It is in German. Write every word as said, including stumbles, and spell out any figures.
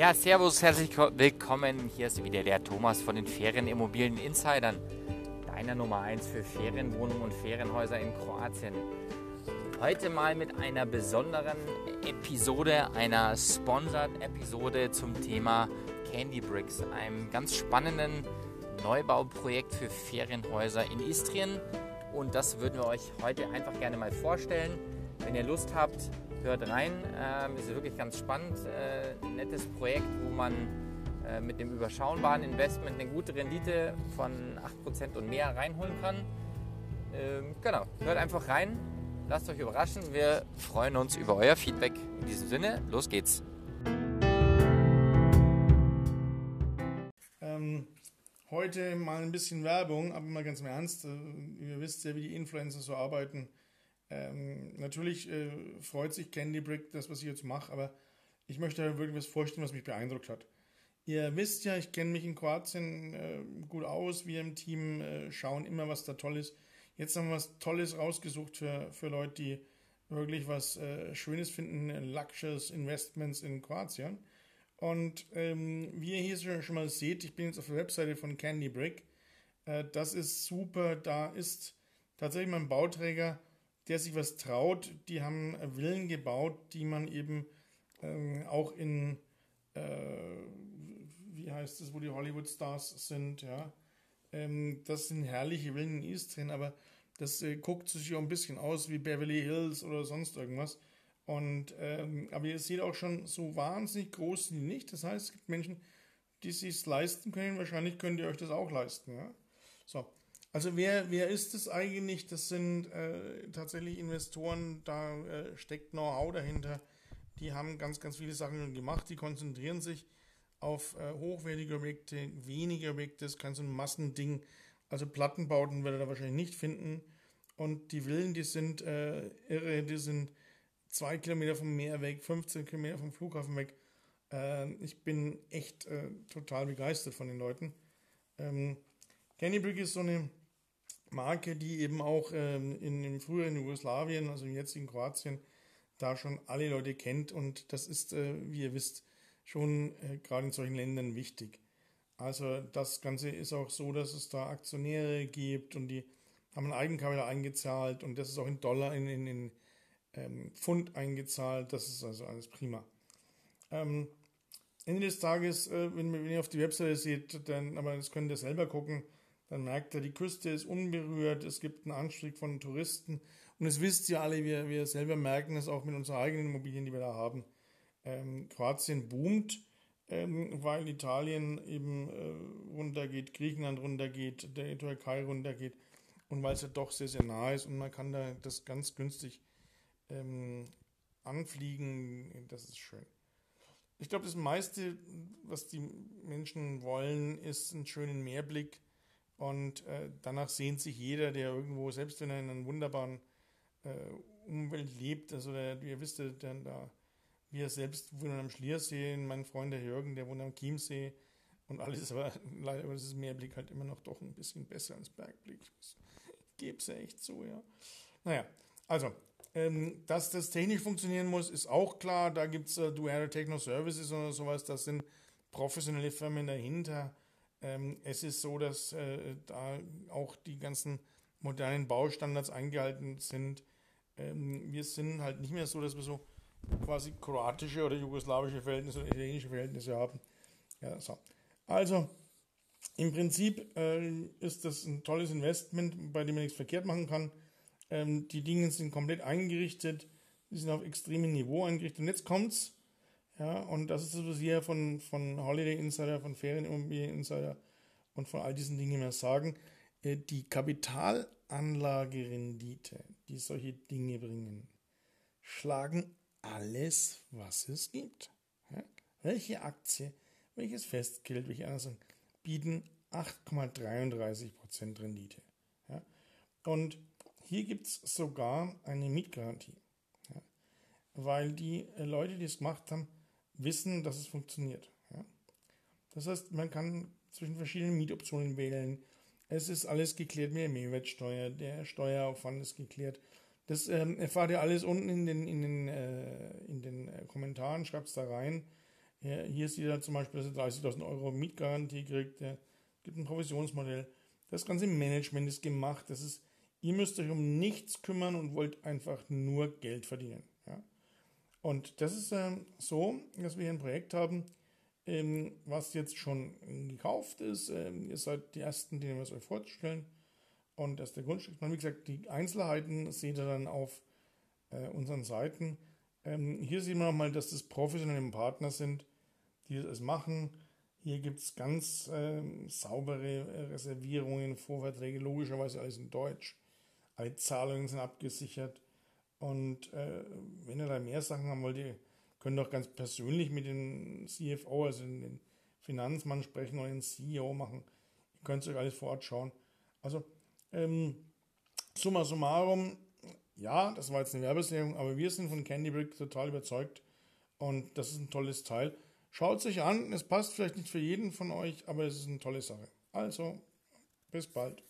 Ja, servus, herzlich willkommen. Hier ist wieder der Thomas von den Ferienimmobilieninsidern. Deiner Nummer eins für Ferienwohnungen und Ferienhäuser in Kroatien. Heute mal mit einer besonderen Episode, einer Sponsored-Episode zum Thema CandyBricks, einem ganz spannenden Neubauprojekt für Ferienhäuser in Istrien. Und das würden wir euch heute einfach gerne mal vorstellen. Wenn ihr Lust habt, hört rein. Ähm, ist wirklich ganz spannend. Äh, nettes Projekt, wo man äh, mit dem überschaubaren Investment eine gute Rendite von acht Prozent und mehr reinholen kann. Ähm, genau, hört einfach rein. Lasst euch überraschen. Wir freuen uns über euer Feedback. In diesem Sinne, los geht's. Ähm, heute mal ein bisschen Werbung, aber mal ganz im Ernst. Ihr wisst ja, wie die Influencer so arbeiten. Ähm, natürlich äh, freut sich CandyBrick, das, was ich jetzt mache, aber ich möchte wirklich was vorstellen, was mich beeindruckt hat. Ihr wisst ja, ich kenne mich in Kroatien äh, gut aus. Wir im Team äh, schauen immer, was da toll ist. Jetzt haben wir was Tolles rausgesucht für, für Leute, die wirklich was äh, Schönes finden, Luxurious Investments in Kroatien. Und ähm, wie ihr hier schon mal seht, ich bin jetzt auf der Webseite von CandyBrick. Äh, das ist super, da ist tatsächlich mein Bauträger, der sich was traut. Die haben Villen gebaut, die man eben ähm, auch in, äh, wie heißt es, wo die Hollywood-Stars sind, ja. Ähm, das sind herrliche Villen in Istrien, aber das äh, guckt sich ja ein bisschen aus wie Beverly Hills oder sonst irgendwas. Und, ähm, aber ihr seht auch schon, so wahnsinnig groß sind die nicht. Das heißt, es gibt Menschen, die es sich leisten können. Wahrscheinlich könnt ihr euch das auch leisten. Ja? So. Also wer, wer ist es eigentlich? Das sind äh, tatsächlich Investoren, da äh, steckt Know-how dahinter. Die haben ganz, ganz viele Sachen schon gemacht. Die konzentrieren sich auf äh, hochwertige Objekte, weniger Objekte, das ist kein so ein Massending. Also Plattenbauten werdet ihr da wahrscheinlich nicht finden. Und die Villen, die sind äh, irre, die sind zwei Kilometer vom Meer weg, fünfzehn Kilometer vom Flughafen weg. Äh, ich bin echt äh, total begeistert von den Leuten. Ähm, CandyBrick ist so eine Marke, die eben auch ähm, in dem früheren Jugoslawien, also im jetzigen Kroatien, da schon alle Leute kennt. Und das ist, äh, wie ihr wisst, schon äh, gerade in solchen Ländern wichtig. Also das Ganze ist auch so, dass es da Aktionäre gibt und die haben ein Eigenkapital eingezahlt und das ist auch in Dollar, in, in, in ähm, Pfund eingezahlt. Das ist also alles prima. Ähm, Ende des Tages, äh, wenn, wenn ihr auf die Webseite seht, dann, aber das könnt ihr selber gucken, dann merkt ihr, die Küste ist unberührt, es gibt einen Anstieg von Touristen und das wisst ihr alle, wir, wir selber merken das auch mit unseren eigenen Immobilien, die wir da haben. Ähm, Kroatien boomt, ähm, weil Italien eben äh, runtergeht, Griechenland runtergeht, der Türkei runtergeht und weil es ja doch sehr, sehr nah ist und man kann da das ganz günstig ähm, anfliegen, das ist schön. Ich glaube, das meiste, was die Menschen wollen, ist einen schönen Meerblick und äh, danach sehnt sich jeder, der irgendwo, selbst wenn er in einer wunderbaren äh, Umwelt lebt, also der, wie ihr wisst, dann da wir selbst wohnen am Schliersee, mein Freund der Jürgen, der wohnt am Chiemsee und alles, aber leider ist das Meerblick halt immer noch doch ein bisschen besser als Bergblick. Ich gebe es ja echt so, ja. Naja, also, ähm, dass das technisch funktionieren muss, ist auch klar. Da gibt es äh, Dual Techno Services oder sowas, das sind professionelle Firmen dahinter. Ähm, es ist so, dass äh, da auch die ganzen modernen Baustandards eingehalten sind. Ähm, wir sind halt nicht mehr so, dass wir so quasi kroatische oder jugoslawische Verhältnisse oder italienische Verhältnisse haben. Ja, so. Also, im Prinzip äh, ist das ein tolles Investment, bei dem man nichts verkehrt machen kann. Ähm, die Dinge sind komplett eingerichtet, die sind auf extremem Niveau eingerichtet. Und jetzt kommt's. Ja, und das ist das, was wir von, von Holiday Insider, von Ferienimmobilien Insider und von all diesen Dingen mehr sagen. Äh, die Kapitalanlagerendite, die solche Dinge bringen, schlagen alles, was es gibt. Ja? Welche Aktie, welches Festgeld, welche anderen bieten acht Komma drei drei Prozent Rendite. Ja? Und hier gibt es sogar eine Mietgarantie, ja? Weil die Leute, die es gemacht haben, wissen, dass es funktioniert. Ja? Das heißt, man kann zwischen verschiedenen Mietoptionen wählen. Es ist alles geklärt mit der Mehrwertsteuer, der Steueraufwand ist geklärt. Das ähm, erfahrt ihr alles unten in den, in den, äh, in den äh, Kommentaren, schreibt es da rein. Hier, hier ist jeder zum Beispiel, dass er dreißigtausend Euro Mietgarantie kriegt, der gibt ein Provisionsmodell. Das ganze Management ist gemacht. Das ist, ihr müsst euch um nichts kümmern und wollt einfach nur Geld verdienen. Ja? Und das ist ähm, so, dass wir hier ein Projekt haben, ähm, was jetzt schon gekauft ist. Ähm, ihr seid die Ersten, denen wir es euch vorstellen. Und das ist der Grundstück. Wie gesagt, die Einzelheiten seht ihr dann auf äh, unseren Seiten. Ähm, hier sieht man nochmal, dass das professionelle Partner sind, die es machen. Hier gibt es ganz ähm, saubere Reservierungen, Vorverträge, logischerweise alles in Deutsch. Alle Zahlungen sind abgesichert. Und äh, wenn ihr da mehr Sachen haben wollt, ihr könnt auch ganz persönlich mit dem C F O, also den Finanzmann sprechen oder den C E O machen. Ihr könnt euch alles vor Ort schauen. Also ähm, summa summarum, ja, das war jetzt eine Werbeserung, aber wir sind von CandyBricks total überzeugt und das ist ein tolles Teil. Schaut es euch an, es passt vielleicht nicht für jeden von euch, aber es ist eine tolle Sache. Also, bis bald.